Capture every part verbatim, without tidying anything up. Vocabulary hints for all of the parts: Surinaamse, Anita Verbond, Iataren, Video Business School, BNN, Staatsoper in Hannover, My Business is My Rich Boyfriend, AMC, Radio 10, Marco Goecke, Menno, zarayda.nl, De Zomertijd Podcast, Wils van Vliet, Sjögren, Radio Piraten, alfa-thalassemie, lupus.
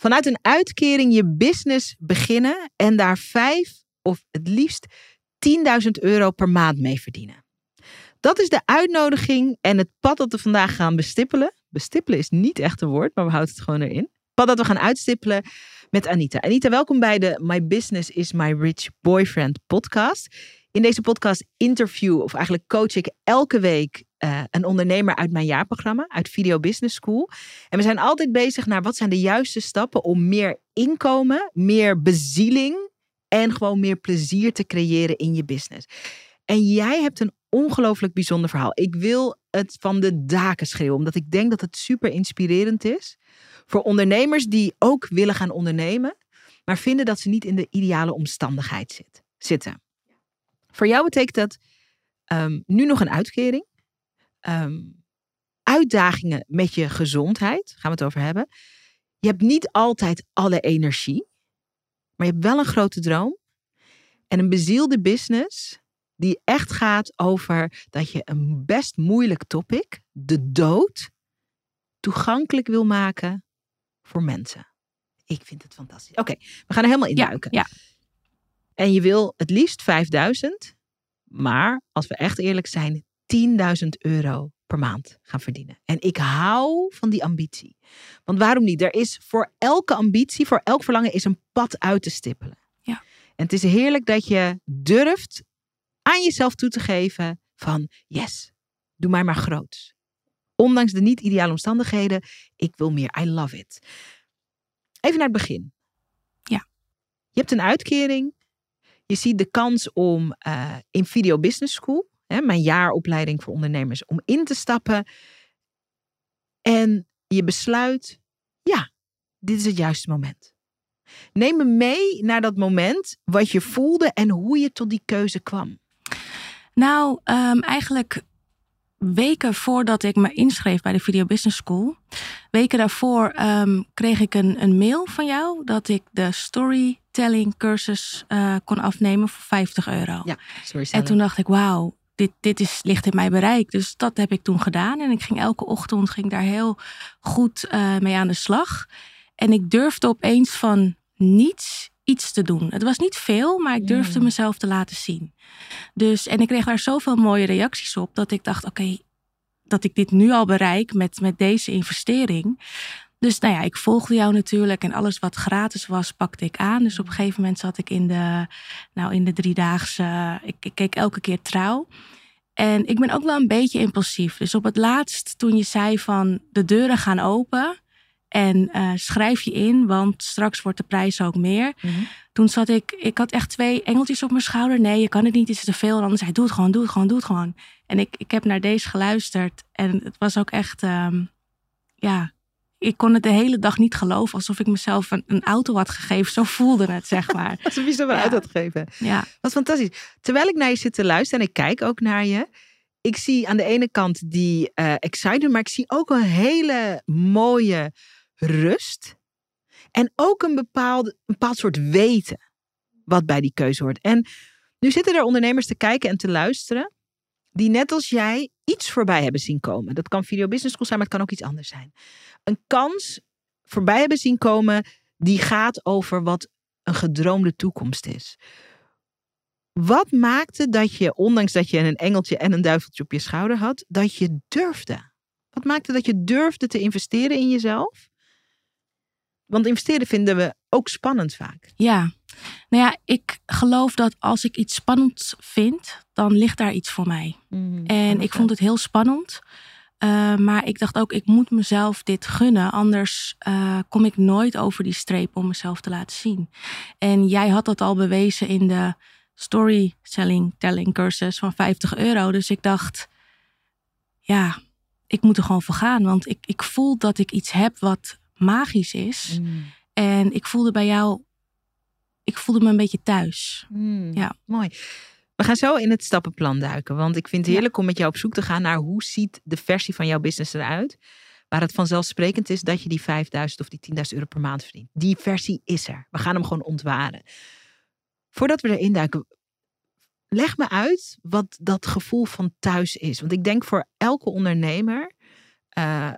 vanuit een uitkering je business beginnen en daar vijf of het liefst tienduizend euro per maand mee verdienen. Dat is de uitnodiging en het pad dat we vandaag gaan bestippelen. Bestippelen is niet echt een woord, maar we houden het gewoon erin. Het pad dat we gaan uitstippelen met Anita. Anita, welkom bij de My Business is My Rich Boyfriend podcast. In deze podcast interview of eigenlijk coach ik elke week uh, een ondernemer uit mijn jaarprogramma, uit Video Business School. En we zijn altijd bezig naar wat zijn de juiste stappen om meer inkomen, meer bezieling en gewoon meer plezier te creëren in je business. En jij hebt een ongelooflijk bijzonder verhaal. Ik wil het van de daken schreeuwen, omdat ik denk dat het super inspirerend is voor ondernemers die ook willen gaan ondernemen, maar vinden dat ze niet in de ideale omstandigheid zit, zitten. Voor jou betekent dat um, nu nog een uitkering. Um, uitdagingen met je gezondheid, gaan we het over hebben. Je hebt niet altijd alle energie, maar je hebt wel een grote droom en een bezielde business die echt gaat over dat je een best moeilijk topic, de dood, toegankelijk wil maken voor mensen. Ik vind het fantastisch. Oké, okay, we gaan er helemaal in duiken. Ja, ja. En je wil het liefst vijfduizend, maar als we echt eerlijk zijn, tienduizend euro per maand gaan verdienen. En ik hou van die ambitie. Want waarom niet? Er is voor elke ambitie, voor elk verlangen is een pad uit te stippelen. Ja. En het is heerlijk dat je durft aan jezelf toe te geven van yes, doe mij maar groot. Ondanks de niet ideale omstandigheden, ik wil meer. I love it. Even naar het begin. Ja. Je hebt een uitkering. Je ziet de kans om uh, in Video Business School, hè, mijn jaaropleiding voor ondernemers, om in te stappen. En je besluit, ja, dit is het juiste moment. Neem me mee naar dat moment, wat je voelde en hoe je tot die keuze kwam. Nou, um, eigenlijk weken voordat ik me inschreef bij de Video Business School, weken daarvoor um, kreeg ik een, een mail van jou dat ik de storytelling cursus uh, kon afnemen voor vijftig euro. Ja, en toen dacht ik, wauw, dit, dit is, ligt in mijn bereik. Dus dat heb ik toen gedaan. En ik ging elke ochtend ging daar heel goed uh, mee aan de slag. En ik durfde opeens van niets iets te doen. Het was niet veel, maar ik durfde ja. mezelf te laten zien. Dus, en ik kreeg daar zoveel mooie reacties op dat ik dacht, oké, okay, dat ik dit nu al bereik met, met deze investering. Dus nou ja, ik volgde jou natuurlijk en alles wat gratis was, pakte ik aan. Dus op een gegeven moment zat ik in de, nou, in de driedaagse, ik, ik keek elke keer Trouw. En ik ben ook wel een beetje impulsief. Dus op het laatst, toen je zei van de deuren gaan open en uh, schrijf je in, want straks wordt de prijs ook meer. Mm-hmm. Toen zat ik, ik had echt twee engeltjes op mijn schouder. Nee, je kan het niet, het is te veel. En anders zei, doe het gewoon, doe het gewoon, doe het gewoon. En ik, ik heb naar deze geluisterd. En het was ook echt, um, ja, ik kon het de hele dag niet geloven. Alsof ik mezelf een, een auto had gegeven. Zo voelde het, zeg maar. Alsof je ze maar ja. uit had gegeven. Ja. Wat fantastisch. Terwijl ik naar je zit te luisteren en ik kijk ook naar je. Ik zie aan de ene kant die uh, excitement, maar ik zie ook een hele mooie rust en ook een bepaald, een bepaald soort weten wat bij die keuze hoort. En nu zitten er ondernemers te kijken en te luisteren die net als jij iets voorbij hebben zien komen. Dat kan Video Business School zijn, maar het kan ook iets anders zijn. Een kans voorbij hebben zien komen die gaat over wat een gedroomde toekomst is. Wat maakte dat je, ondanks dat je een engeltje en een duiveltje op je schouder had, dat je durfde? Wat maakte dat je durfde te investeren in jezelf? Want investeren vinden we ook spannend vaak. Ja, nou ja, ik geloof dat als ik iets spannend vind, dan ligt daar iets voor mij. Mm, en ik vond het heel spannend. Uh, maar ik dacht ook, ik moet mezelf dit gunnen. Anders uh, kom ik nooit over die streep om mezelf te laten zien. En jij had dat al bewezen in de storytelling telling cursus van vijftig euro. Dus ik dacht, ja, ik moet er gewoon voor gaan. Want ik, ik voel dat ik iets heb wat magisch is. Mm. En ik voelde bij jou, ik voelde me een beetje thuis. Mm, ja, mooi. We gaan zo in het stappenplan duiken. Want ik vind het heerlijk ja. om met jou op zoek te gaan naar hoe ziet de versie van jouw business eruit. Waar het vanzelfsprekend is dat je die vijfduizend of die tienduizend euro per maand verdient. Die versie is er. We gaan hem gewoon ontwaren. Voordat we erin duiken, leg me uit wat dat gevoel van thuis is. Want ik denk voor elke ondernemer, uh,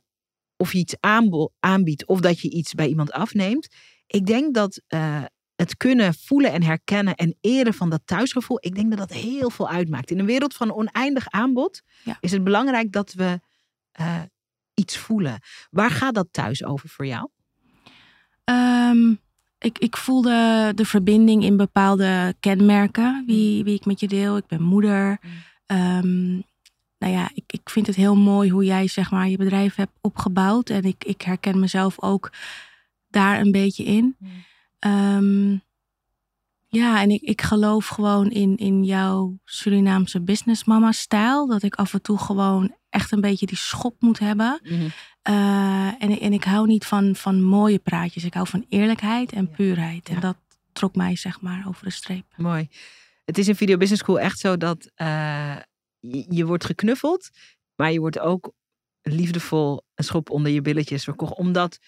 of je iets aanbo- aanbiedt of dat je iets bij iemand afneemt. Ik denk dat uh, het kunnen voelen en herkennen en eren van dat thuisgevoel, ik denk dat dat heel veel uitmaakt. In een wereld van oneindig aanbod ja. is het belangrijk dat we uh, iets voelen. Waar gaat dat thuis over voor jou? Um, ik, ik voelde de verbinding in bepaalde kenmerken, wie, wie ik met je deel. Ik ben moeder. Um, nou ja, ik, ik vind het heel mooi hoe jij zeg maar je bedrijf hebt opgebouwd. En ik, ik herken mezelf ook daar een beetje in. Um, ja, en ik, ik geloof gewoon in, in jouw Surinaamse businessmama-stijl. Dat ik af en toe gewoon echt een beetje die schop moet hebben. Mm-hmm. Uh, en, en ik hou niet van, van mooie praatjes. Ik hou van eerlijkheid en ja. puurheid. En ja. dat trok mij zeg maar over de streep. Mooi. Het is in Video Business School echt zo dat uh, je, je wordt geknuffeld. Maar je wordt ook liefdevol een schop onder je billetjes verkocht. Omdat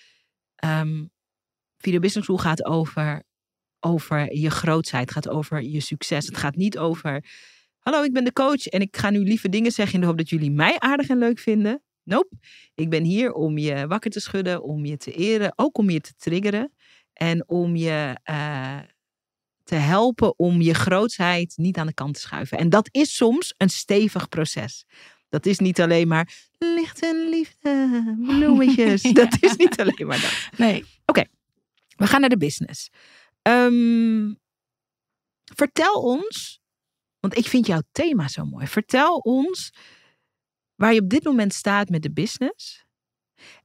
um, Video Business School gaat over, over je grootheid. Het gaat over je succes. Het gaat niet over... Hallo, ik ben de coach en ik ga nu lieve dingen zeggen in de hoop dat jullie mij aardig en leuk vinden. Nope. Ik ben hier om je wakker te schudden, om je te eren, ook om je te triggeren. En om je uh, te helpen om je grootheid niet aan de kant te schuiven. En dat is soms een stevig proces. Dat is niet alleen maar licht en liefde, bloemetjes. ja. Dat is niet alleen maar dat. Nee. Oké, okay. We gaan naar de business. Um, vertel ons... Want ik vind jouw thema zo mooi. Vertel ons waar je op dit moment staat met de business.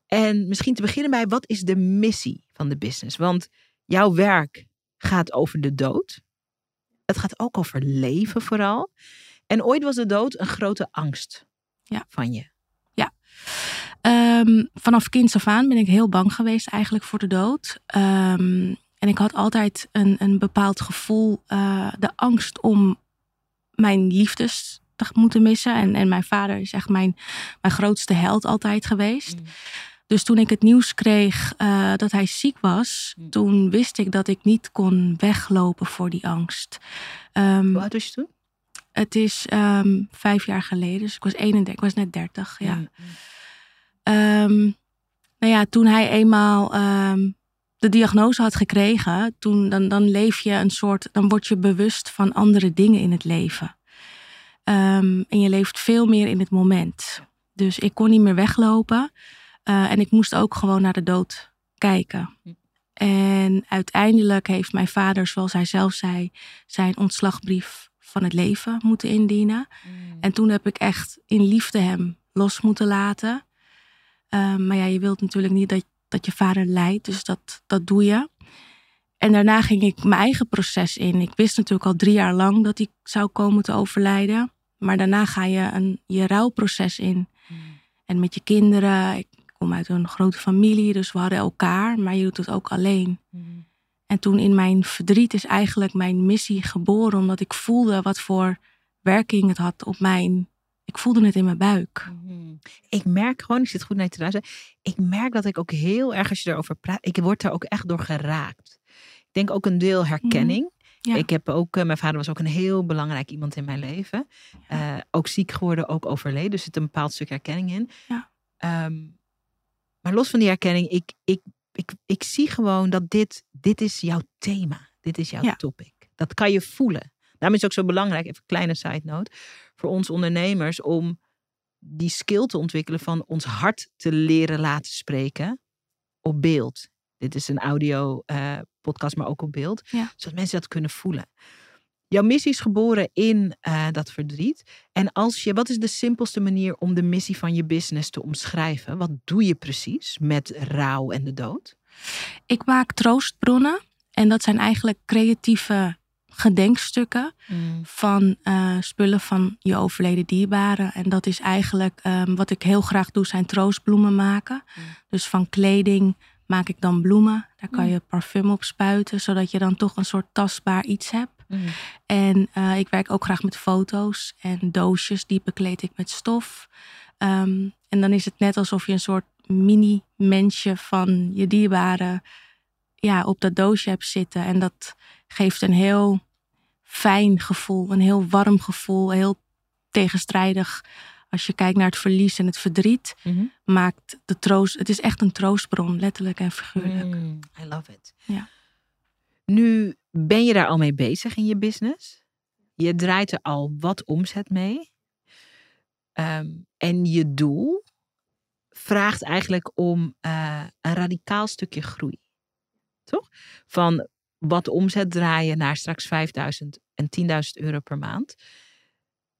En misschien te beginnen bij, wat is de missie van de business? Want jouw werk gaat over de dood. Het gaat ook over leven vooral. En ooit was de dood een grote angst ja. van je. Ja. Um, vanaf kinds af aan ben ik heel bang geweest eigenlijk voor de dood. Um, en ik had altijd een, een bepaald gevoel, uh, de angst om... mijn liefdes te moeten missen. En, en mijn vader is echt mijn, mijn grootste held altijd geweest. Mm. Dus toen ik het nieuws kreeg uh, dat hij ziek was... Mm. toen wist ik dat ik niet kon weglopen voor die angst. Um, Hoe oud was je toen? Het is um, vijf jaar geleden. Dus ik was eenendertig, ik was net dertig. Ja. Mm. Um, nou ja, toen hij eenmaal... Um, de diagnose had gekregen, toen, dan, dan leef je een soort, dan word je bewust van andere dingen in het leven. Um, en je leeft veel meer in het moment. Dus ik kon niet meer weglopen. Uh, en ik moest ook gewoon naar de dood kijken. En uiteindelijk heeft mijn vader, zoals hij zelf zei, zijn ontslagbrief van het leven moeten indienen. Mm. En toen heb ik echt in liefde hem los moeten laten. Um, maar ja, je wilt natuurlijk niet dat dat je vader lijdt, dus dat, dat doe je. En daarna ging ik mijn eigen proces in. Ik wist natuurlijk al drie jaar lang dat ik zou komen te overlijden. Maar daarna ga je een, je rouwproces in. Mm. En met je kinderen. Ik kom uit een grote familie, dus we hadden elkaar. Maar je doet het ook alleen. Mm. En toen in mijn verdriet is eigenlijk mijn missie geboren. Omdat ik voelde wat voor werking het had op mijn... Ik voelde het in mijn buik. Mm-hmm. Ik merk gewoon, ik zit goed naar je te luisteren. Ik merk dat ik ook heel erg, als je daarover praat... Ik word daar ook echt door geraakt. Ik denk ook een deel herkenning. Mm-hmm. Ja. Ik heb ook, uh, mijn vader was ook een heel belangrijk iemand in mijn leven. Ja. Uh, ook ziek geworden, ook overleden. Dus er zit een bepaald stuk herkenning in. Ja. Um, maar los van die herkenning, ik, ik, ik, ik zie gewoon dat dit, dit is jouw thema. Dit is jouw ja. topic. Dat kan je voelen. Daarom is het ook zo belangrijk, even een kleine side note... voor ons ondernemers om die skill te ontwikkelen... van ons hart te leren laten spreken op beeld. Dit is een audio uh, podcast, maar ook op beeld. Ja. Zodat mensen dat kunnen voelen. Jouw missie is geboren in uh, dat verdriet. En als je, wat is de simpelste manier om de missie van je business te omschrijven? Wat doe je precies met rouw en de dood? Ik maak troostbronnen. En dat zijn eigenlijk creatieve... gedenkstukken mm. van uh, spullen van je overleden dierbaren. En dat is eigenlijk um, wat ik heel graag doe, zijn troostbloemen maken. Mm. Dus van kleding maak ik dan bloemen. Daar kan mm. je parfum op spuiten, zodat je dan toch een soort tastbaar iets hebt. Mm. En uh, ik werk ook graag met foto's en doosjes, die bekleed ik met stof. Um, en dan is het net alsof je een soort mini-mensje van je dierbaren ja, op dat doosje hebt zitten. En dat geeft een heel fijn gevoel, een heel warm gevoel, heel tegenstrijdig Als je kijkt naar het verlies en het verdriet, mm-hmm. maakt de troost. Het is echt een troostbron, letterlijk en figuurlijk. Mm, I love it. Ja. Nu ben je daar al mee bezig in je business. Je draait er al wat omzet mee. Um, en je doel vraagt eigenlijk om uh, een radicaal stukje groei. Toch? Van wat omzet draaien naar straks vijfduizend en tienduizend euro per maand.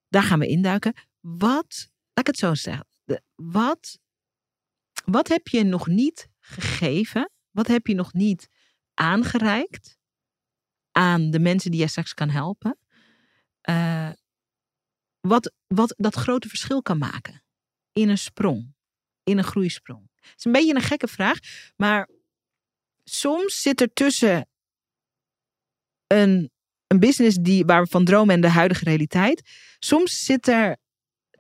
Daar gaan we induiken. Wat, laat ik het zo zeggen. Wat, wat heb je nog niet gegeven? Wat heb je nog niet aangereikt aan de mensen die jij straks kan helpen? Uh, wat, wat dat grote verschil kan maken. In een sprong. In een groeisprong. Het is een beetje een gekke vraag. Maar soms zit er tussen een, een business die, waar we van dromen en de huidige realiteit. Soms zit er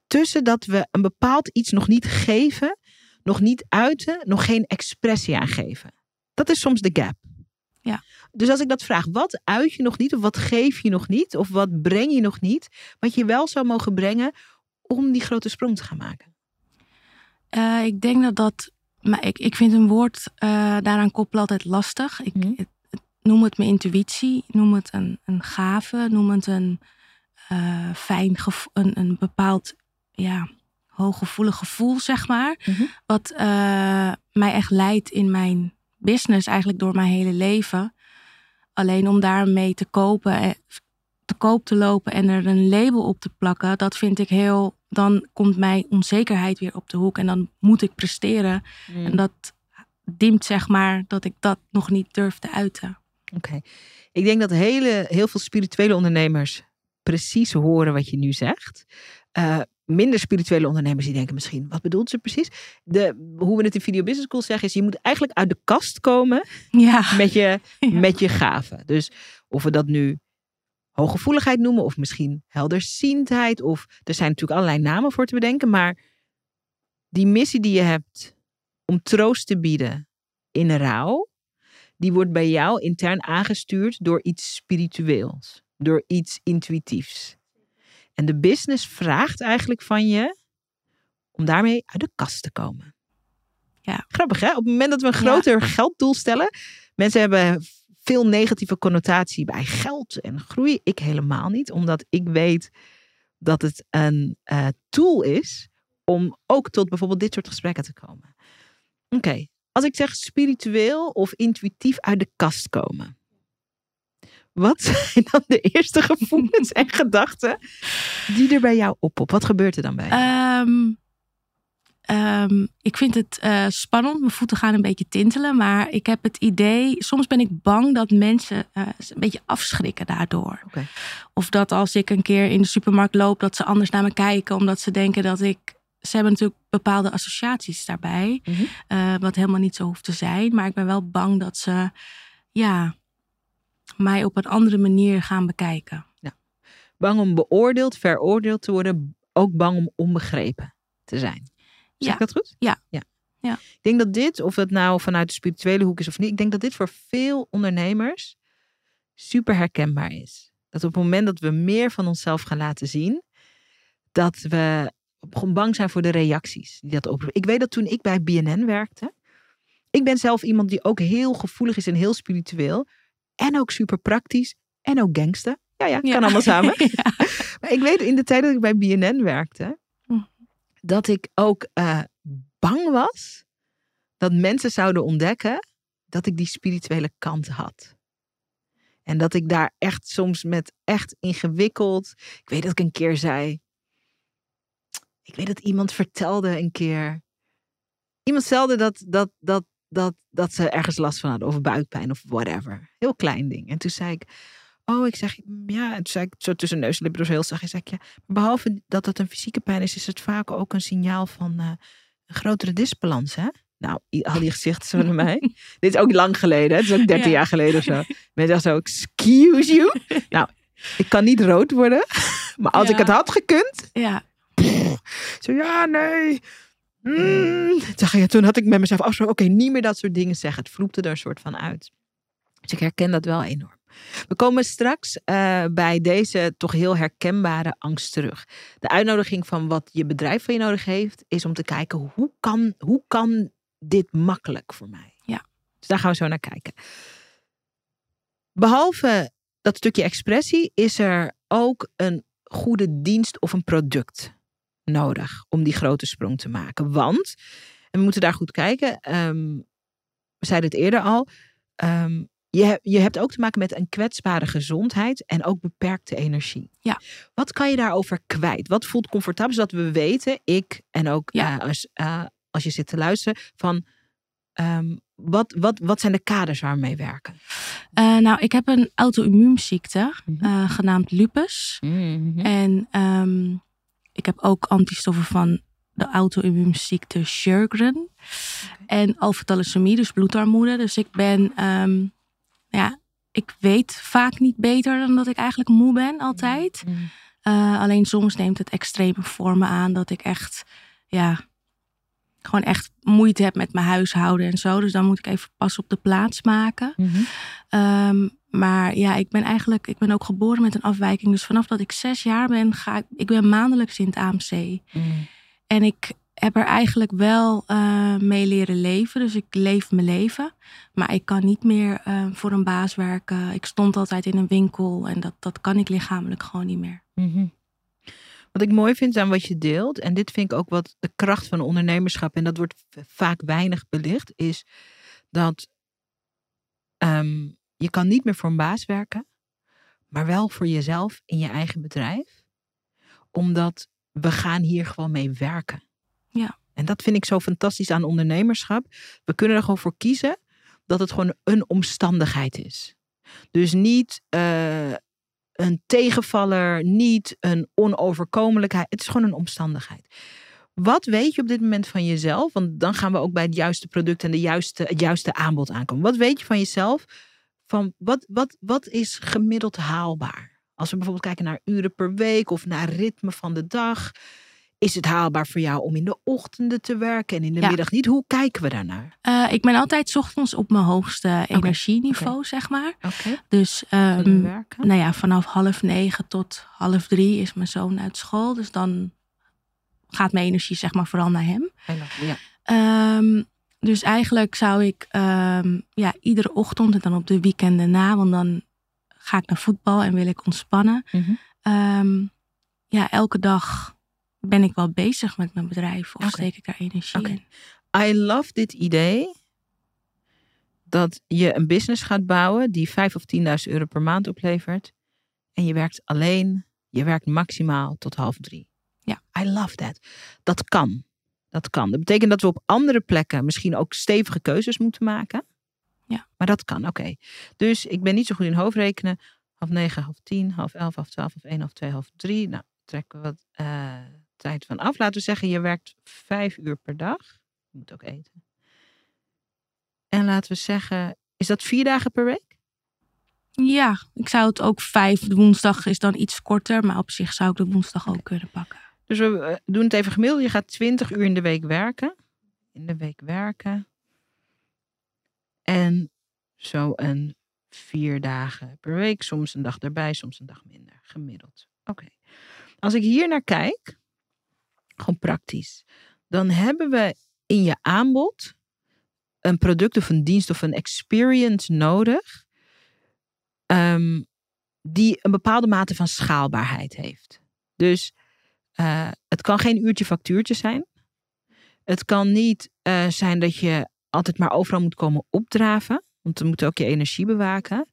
tussen dat we een bepaald iets nog niet geven. Nog niet uiten. Nog geen expressie aan geven. Dat is soms de gap. Ja. Dus als ik dat vraag, wat uit je nog niet? Of wat geef je nog niet? Of wat breng je nog niet? Wat je wel zou mogen brengen om die grote sprong te gaan maken. Uh, ik denk dat dat... Maar ik, ik vind een woord uh, daaraan koppelen altijd lastig. Ik, mm. het, het, noem het mijn intuïtie. Noem het een, een gave. Noem het een uh, fijn gevoel. Een, een bepaald ja, hooggevoelig gevoel, zeg maar. Mm-hmm. Wat uh, mij echt leidt in mijn business eigenlijk door mijn hele leven. Alleen om daarmee te kopen, te koop te lopen en er een label op te plakken, dat vind ik heel... Dan komt mijn onzekerheid weer op de hoek en dan moet ik presteren. Mm. En dat dimt, zeg maar, dat ik dat nog niet durf te uiten. Oké. Okay. Ik denk dat hele, heel veel spirituele ondernemers precies horen wat je nu zegt. Uh, minder spirituele ondernemers die denken misschien, wat bedoelt ze precies? De, hoe we het in Video Business School zeggen is, je moet eigenlijk uit de kast komen ja. met je, ja. met je gaven. Dus of we dat nu hooggevoeligheid noemen of misschien helderziendheid. Of er zijn natuurlijk allerlei namen voor te bedenken. Maar die missie die je hebt om troost te bieden in rouw, die wordt bij jou intern aangestuurd door iets spiritueels. Door iets intuïtiefs. En de business vraagt eigenlijk van je om daarmee uit de kast te komen. Ja. Grappig hè? Op het moment dat we een groter ja. gelddoel stellen. Mensen hebben veel negatieve connotatie bij geld en groei. Ik helemaal niet. Omdat ik weet dat het een uh, tool is om ook tot bijvoorbeeld dit soort gesprekken te komen. Oké. Okay. Als ik zeg spiritueel of intuïtief uit de kast komen. Wat zijn dan de eerste gevoelens en gedachten die er bij jou oppoppen? Wat gebeurt er dan bij jou? Um... Um, ik vind het uh, spannend. Mijn voeten gaan een beetje tintelen. Maar ik heb het idee... Soms ben ik bang dat mensen uh, een beetje afschrikken daardoor. Okay. Of dat als ik een keer in de supermarkt loop... dat ze anders naar me kijken. Omdat ze denken dat ik... Ze hebben natuurlijk bepaalde associaties daarbij. Mm-hmm. Uh, wat helemaal niet zo hoeft te zijn. Maar ik ben wel bang dat ze... ja, mij op een andere manier gaan bekijken. Ja. Bang om beoordeeld, veroordeeld te worden. Ook bang om onbegrepen te zijn. Zeg ik ja. dat goed? Ja. Ja. ja. Ik denk dat dit, of dat nou vanuit de spirituele hoek is of niet, ik denk dat dit voor veel ondernemers super herkenbaar is. Dat op het moment dat we meer van onszelf gaan laten zien, dat we gewoon bang zijn voor de reacties die dat oproepen. Ik weet dat toen ik bij B N N werkte, ik ben zelf iemand die ook heel gevoelig is en heel spiritueel. En ook super praktisch. En ook gangster. Ja, ja, kan ja. allemaal samen. ja. Maar ik weet in de tijd dat ik bij B N N werkte, dat ik ook uh, bang was dat mensen zouden ontdekken dat ik die spirituele kant had. En dat ik daar echt soms met echt ingewikkeld... Ik weet dat ik een keer zei... Ik weet dat iemand vertelde een keer... Iemand stelde dat, dat, dat, dat, dat ze ergens last van hadden. Of buikpijn of whatever. Heel klein ding. En toen zei ik... Oh, ik zeg, ja, het zei ik zo tussen neus en lippen, dus heel zacht. Ik zeg, ja, behalve dat het een fysieke pijn is, is het vaak ook een signaal van uh, een grotere disbalans, hè? Nou, al die gezichten zo naar mij. Dit is ook lang geleden, hè? Het is ook dertien ja. jaar geleden of zo. Mensen dachten zo, excuse you. Nou, ik kan niet rood worden, maar als ja. ik het had gekund. Ja. Pff, zo, ja, nee. Mm. Toen, toen had ik met mezelf afgesproken, oké, okay, niet meer dat soort dingen zeggen. Het vloepte er een soort van uit. Dus ik herken dat wel enorm. We komen straks uh, bij deze toch heel herkenbare angst terug. De uitnodiging van wat je bedrijf van je nodig heeft, is om te kijken hoe kan, hoe kan dit makkelijk voor mij? Ja. Dus daar gaan we zo naar kijken. Behalve dat stukje expressie is er ook een goede dienst of een product nodig om die grote sprong te maken. Want, en we moeten daar goed kijken, um, we zeiden het eerder al, um, je, je hebt ook te maken met een kwetsbare gezondheid en ook beperkte energie. Ja. Wat kan je daarover kwijt? Wat voelt comfortabel, zodat we weten, ik en ook ja. uh, als, uh, als je zit te luisteren, van um, wat, wat, wat zijn de kaders waar we mee werken? Uh, nou, ik heb een auto-immuunziekte mm-hmm. uh, genaamd lupus. Mm-hmm. En um, ik heb ook antistoffen van de auto-immuunziekte Sjögren. Okay. En alfa-thalassemie, dus bloedarmoede. Dus ik ben, um, ja, ik weet vaak niet beter dan dat ik eigenlijk moe ben altijd. Mm-hmm. Uh, alleen soms neemt het extreme vormen aan dat ik echt, ja, gewoon echt moeite heb met mijn huishouden en zo. Dus dan moet ik even pas op de plaats maken. Mm-hmm. Um, maar ja, ik ben eigenlijk, ik ben ook geboren met een afwijking. Dus vanaf dat ik zes jaar ben, ga ik, ik ben maandelijks in het A M C. Mm. En ik heb er eigenlijk wel uh, mee leren leven. Dus ik leef mijn leven. Maar ik kan niet meer uh, voor een baas werken. Ik stond altijd in een winkel. En dat, dat kan ik lichamelijk gewoon niet meer. Mm-hmm. Wat ik mooi vind aan wat je deelt. En dit vind ik ook wat de kracht van ondernemerschap. En dat wordt vaak weinig belicht. Is dat um, je kan niet meer voor een baas werken. Maar wel voor jezelf in je eigen bedrijf. Omdat we gaan hier gewoon mee werken. Ja. En dat vind ik zo fantastisch aan ondernemerschap. We kunnen er gewoon voor kiezen dat het gewoon een omstandigheid is. Dus niet uh, een tegenvaller, niet een onoverkomelijkheid. Het is gewoon een omstandigheid. Wat weet je op dit moment van jezelf? Want dan gaan we ook bij het juiste product en de juiste, het juiste aanbod aankomen. Wat weet je van jezelf? Van wat, wat, wat is gemiddeld haalbaar? Als we bijvoorbeeld kijken naar uren per week of naar ritme van de dag. Is het haalbaar voor jou om in de ochtenden te werken en in de ja. middag niet? Hoe kijken we daarnaar? Uh, ik ben altijd 's ochtends op mijn hoogste okay. energieniveau, okay. zeg maar. Okay. Dus um, nou ja, vanaf half negen tot half drie is mijn zoon uit school. Dus dan gaat mijn energie zeg maar vooral naar hem. Ja. Um, dus eigenlijk zou ik um, ja, iedere ochtend en dan op de weekenden na, want dan ga ik naar voetbal en wil ik ontspannen. Mm-hmm. Um, ja, elke dag ben ik wel bezig met mijn bedrijf. Of okay. steek ik daar energie okay. in. I love dit idee. Dat je een business gaat bouwen die vijf of tienduizend euro per maand oplevert. En je werkt alleen. Je werkt maximaal tot half drie. Ja, I love that. Dat kan. Dat kan. Dat betekent dat we op andere plekken misschien ook stevige keuzes moeten maken. Ja. Maar dat kan, oké. Okay. Dus ik ben niet zo goed in hoofdrekenen. Half negen, half tien, half elf, half twaalf, half één, half twee, half drie. Nou, trekken we wat uh, tijd van af. Laten we zeggen, je werkt vijf uur per dag. Je moet ook eten. En laten we zeggen, is dat vier dagen per week? Ja, ik zou het ook vijf. De woensdag is dan iets korter, maar op zich zou ik de woensdag okay. ook kunnen pakken. Dus we doen het even gemiddeld. Je gaat twintig uur in de week werken. In de week werken. En zo een vier dagen per week. Soms een dag erbij, soms een dag minder. Gemiddeld. Oké. Okay. Als ik hier naar kijk, gewoon praktisch. Dan hebben we in je aanbod een product of een dienst of een experience nodig. Um, die een bepaalde mate van schaalbaarheid heeft. Dus uh, het kan geen uurtje factuurtje zijn. Het kan niet uh, zijn dat je altijd maar overal moet komen opdraven. Want dan moet ook je energie bewaken.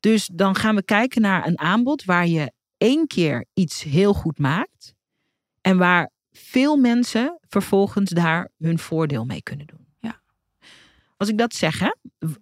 Dus dan gaan we kijken naar een aanbod waar je één keer iets heel goed maakt. En waar veel mensen vervolgens daar hun voordeel mee kunnen doen. Ja. Als ik dat zeg, hè,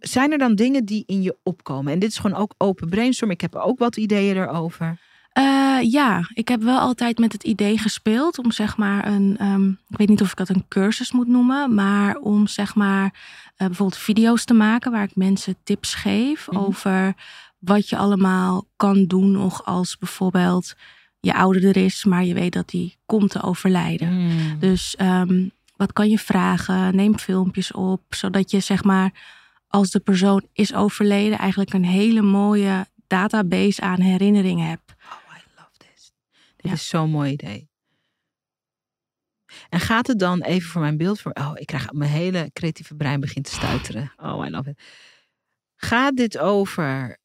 zijn er dan dingen die in je opkomen? En dit is gewoon ook open brainstorm. Ik heb ook wat ideeën erover. Uh, ja, ik heb wel altijd met het idee gespeeld om zeg maar een, um, ik weet niet of ik dat een cursus moet noemen, maar om zeg maar uh, bijvoorbeeld video's te maken waar ik mensen tips geef mm-hmm. over wat je allemaal kan doen nog als bijvoorbeeld je ouder er is, maar je weet dat die komt te overlijden. Mm. Dus um, wat kan je vragen? Neem filmpjes op, zodat je zeg maar als de persoon is overleden, eigenlijk een hele mooie database aan herinneringen heb. Oh, I love this. Dit ja. is zo'n mooi idee. En gaat het dan even voor mijn beeld... Voor, oh, ik krijg mijn hele creatieve brein begint te stuiteren. Oh, I love it. Gaat dit over...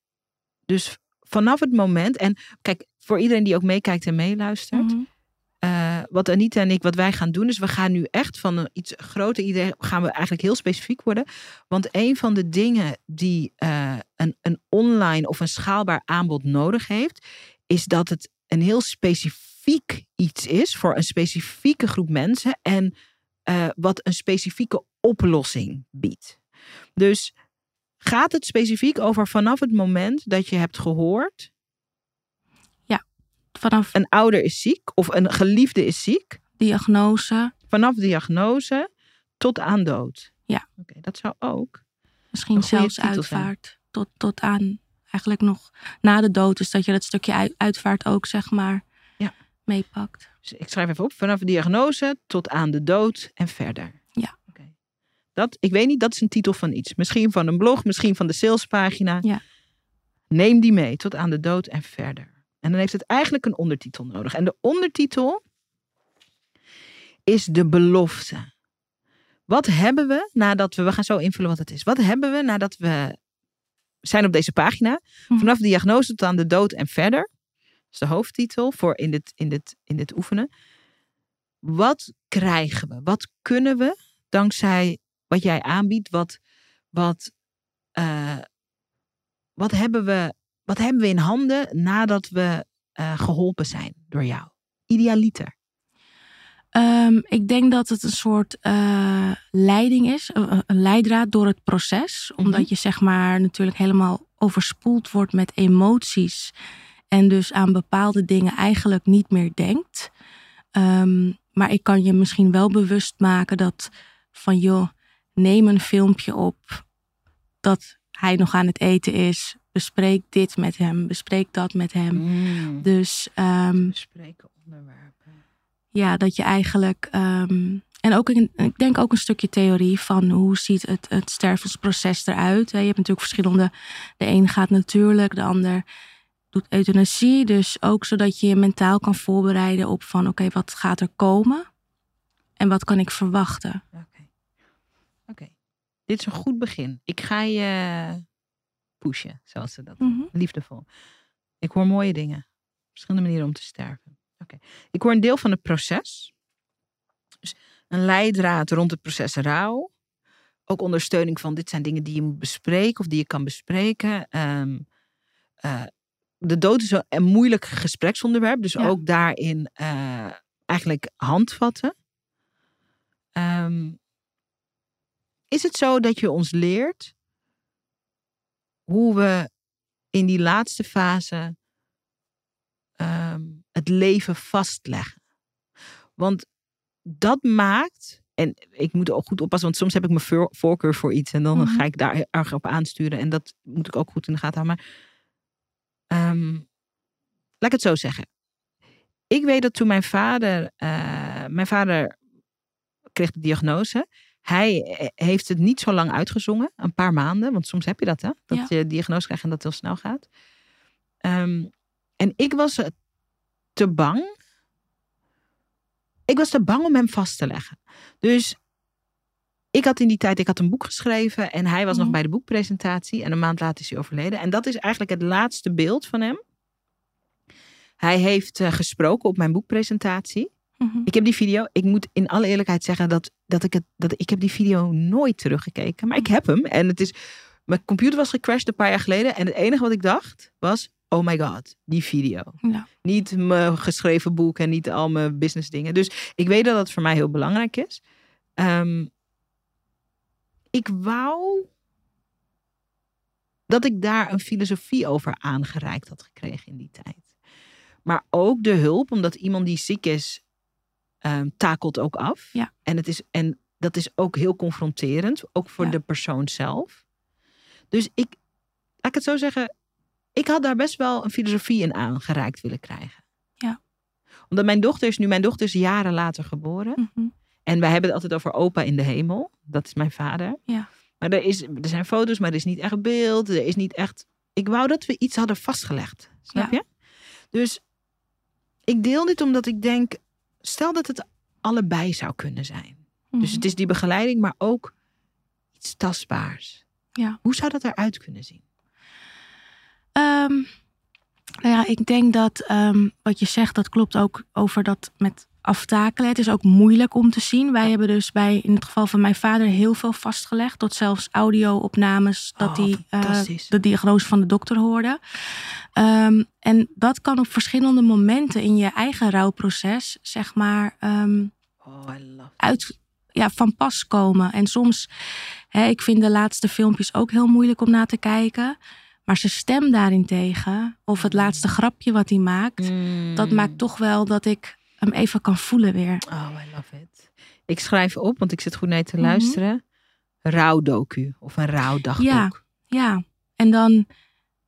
Dus vanaf het moment... En kijk, voor iedereen die ook meekijkt en meeluistert... Mm-hmm. Uh, wat Anita en ik, wat wij gaan doen... is we gaan nu echt van een iets groter idee... gaan we eigenlijk heel specifiek worden. Want een van de dingen die uh, een, een online of een schaalbaar aanbod nodig heeft... is dat het een heel specifiek iets is... voor een specifieke groep mensen... en uh, wat een specifieke oplossing biedt. Dus gaat het specifiek over vanaf het moment dat je hebt gehoord... Vanaf een ouder is ziek of een geliefde is ziek. Diagnose. Vanaf diagnose tot aan dood. Ja. Oké, dat zou ook. Misschien zelfs uitvaart. Tot, tot aan eigenlijk nog na de dood. Dus dat je dat stukje uitvaart ook zeg maar ja. meepakt. Dus ik schrijf even op. Vanaf diagnose tot aan de dood en verder. Ja. Oké. Dat, ik weet niet, dat is een titel van iets. Misschien van een blog, misschien van de salespagina. Ja. Neem die mee tot aan de dood en verder. En dan heeft het eigenlijk een ondertitel nodig. En de ondertitel is de belofte. Wat hebben we nadat we... We gaan zo invullen wat het is. Wat hebben we nadat we zijn op deze pagina? Vanaf de diagnose tot aan de dood en verder. Dat is de hoofdtitel voor in dit, in dit, in dit oefenen. Wat krijgen we? Wat kunnen we dankzij wat jij aanbiedt? Wat, wat, uh, wat hebben we... Wat hebben we in handen nadat we uh, geholpen zijn door jou? Idealiter. Um, ik denk dat het een soort uh, leiding is. Een, een leidraad door het proces. Omdat mm-hmm. je zeg maar natuurlijk helemaal overspoeld wordt met emoties. En dus aan bepaalde dingen eigenlijk niet meer denkt. Um, maar ik kan je misschien wel bewust maken dat van joh, neem een filmpje op dat hij nog aan het eten is. Bespreek dit met hem. Bespreek dat met hem. Mm. Dus... Um, bespreken onderwerpen. Ja, dat je eigenlijk... Um, en ook in, ik denk ook een stukje theorie van hoe ziet het, het stervensproces eruit. Hè? Je hebt natuurlijk verschillende... De een gaat natuurlijk, de ander doet euthanasie. Dus ook zodat je je mentaal kan voorbereiden op van... Oké, okay, wat gaat er komen? En wat kan ik verwachten? Oké. Okay. Okay. Dit is een goed begin. Ik ga je... pushen, zoals ze dat doen. Mm-hmm. Liefdevol. Ik hoor mooie dingen. Verschillende manieren om te sterven. Oké. Ik hoor een deel van het proces. Dus een leidraad rond het proces rouw. Ook ondersteuning van dit zijn dingen die je moet bespreken of die je kan bespreken. Um, uh, de dood is een moeilijk gespreksonderwerp. Dus ja. ook daarin uh, eigenlijk handvatten. Um, is het zo dat je ons leert... hoe we in die laatste fase um, het leven vastleggen. Want dat maakt... En ik moet ook goed oppassen, want soms heb ik mijn voorkeur voor iets... en dan mm-hmm. ga ik daar erg op aansturen. En dat moet ik ook goed in de gaten houden. Maar um, laat ik het zo zeggen. Ik weet dat toen mijn vader... Uh, mijn vader kreeg de diagnose... Hij heeft het niet zo lang uitgezongen. Een paar maanden. Want soms heb je dat, hè? Dat ja. je diagnose krijgt en dat het heel snel gaat. Um, en ik was te bang. Ik was te bang om hem vast te leggen. Dus ik had in die tijd... Ik had een boek geschreven. En hij was mm. nog bij de boekpresentatie. En een maand later is hij overleden. En dat is eigenlijk het laatste beeld van hem. Hij heeft uh, gesproken op mijn boekpresentatie. Ik heb die video, ik moet in alle eerlijkheid zeggen dat, dat, ik, het, dat ik heb die video nooit teruggekeken. Maar ik heb hem en het is, mijn computer was gecrashed een paar jaar geleden. En het enige wat ik dacht was, oh my god, die video. Ja. Niet mijn geschreven boek en niet al mijn business dingen. Dus ik weet dat dat voor mij heel belangrijk is. Um, ik wou dat ik daar een filosofie over aangereikt had gekregen in die tijd. Maar ook de hulp, omdat iemand die ziek is... Um, takelt ook af. Ja. En, het is, en dat is ook heel confronterend. Ook voor ja. de persoon zelf. Dus ik, laat ik het zo zeggen. Ik had daar best wel een filosofie in aangereikt willen krijgen. Ja. Omdat mijn dochter is nu, mijn dochter is jaren later geboren. Mm-hmm. En wij hebben het altijd over opa in de hemel. Dat is mijn vader. Ja. Maar er, is, er zijn foto's, maar er is niet echt beeld. Er is niet echt... Ik wou dat we iets hadden vastgelegd. Snap ja. je? Dus ik deel dit omdat ik denk... Stel dat het allebei zou kunnen zijn. Mm-hmm. Dus het is die begeleiding, maar ook iets tastbaars. Ja. Hoe zou dat eruit kunnen zien? Um, nou ja, ik denk dat um, wat je zegt, dat klopt ook over dat met... aftakelen. Het is ook moeilijk om te zien. Wij hebben dus bij, in het geval van mijn vader, heel veel vastgelegd. Tot zelfs audio-opnames. Dat hij oh, uh, de diagnose van de dokter hoorde. Um, en dat kan op verschillende momenten in je eigen rouwproces, zeg maar, um, oh, I love uit, ja, van pas komen. En soms, hè, ik vind de laatste filmpjes ook heel moeilijk om na te kijken. Maar zijn stem daarentegen, of het laatste grapje wat hij maakt, mm. dat maakt toch wel dat ik hem even kan voelen weer. Oh, I love it. Ik schrijf op, want ik zit goed naar te mm-hmm. luisteren. Rouwdocu of een rouwdagboek. Ja, ja, en dan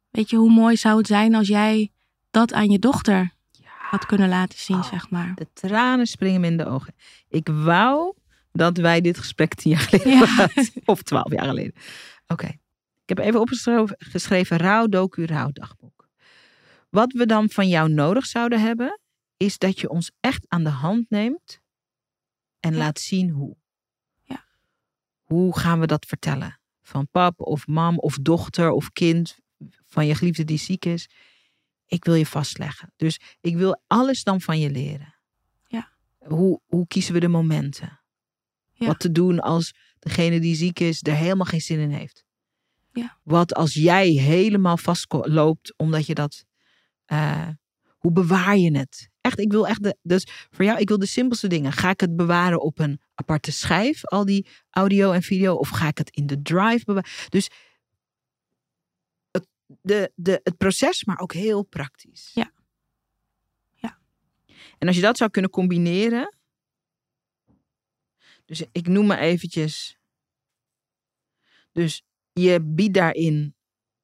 weet je hoe mooi zou het zijn als jij dat aan je dochter ja. had kunnen laten zien, oh, zeg maar. De tranen springen me in de ogen. Ik wou dat wij dit gesprek tien jaar geleden ja. hadden. Of twaalf jaar geleden. Oké. Okay. Ik heb even opgeschreven rouwdocu, rouwdagboek. Wat we dan van jou nodig zouden hebben... is dat je ons echt aan de hand neemt en ja. laat zien hoe. Ja. Hoe gaan we dat vertellen? Van pap of mam of dochter of kind van je geliefde die ziek is. Ik wil je vastleggen. Dus ik wil alles dan van je leren. Ja. Hoe, hoe kiezen we de momenten? Ja. Wat te doen als degene die ziek is er helemaal geen zin in heeft? Ja. Wat als jij helemaal vastloopt omdat je dat... Uh, hoe bewaar je het? Echt, ik wil echt de, dus voor jou, ik wil de simpelste dingen. Ga ik het bewaren op een aparte schijf, al die audio en video, of ga ik het in de drive bewaren? Dus het, de, de, het proces, maar ook heel praktisch. Ja. Ja. En als je dat zou kunnen combineren, dus ik noem maar eventjes. Dus je biedt daarin.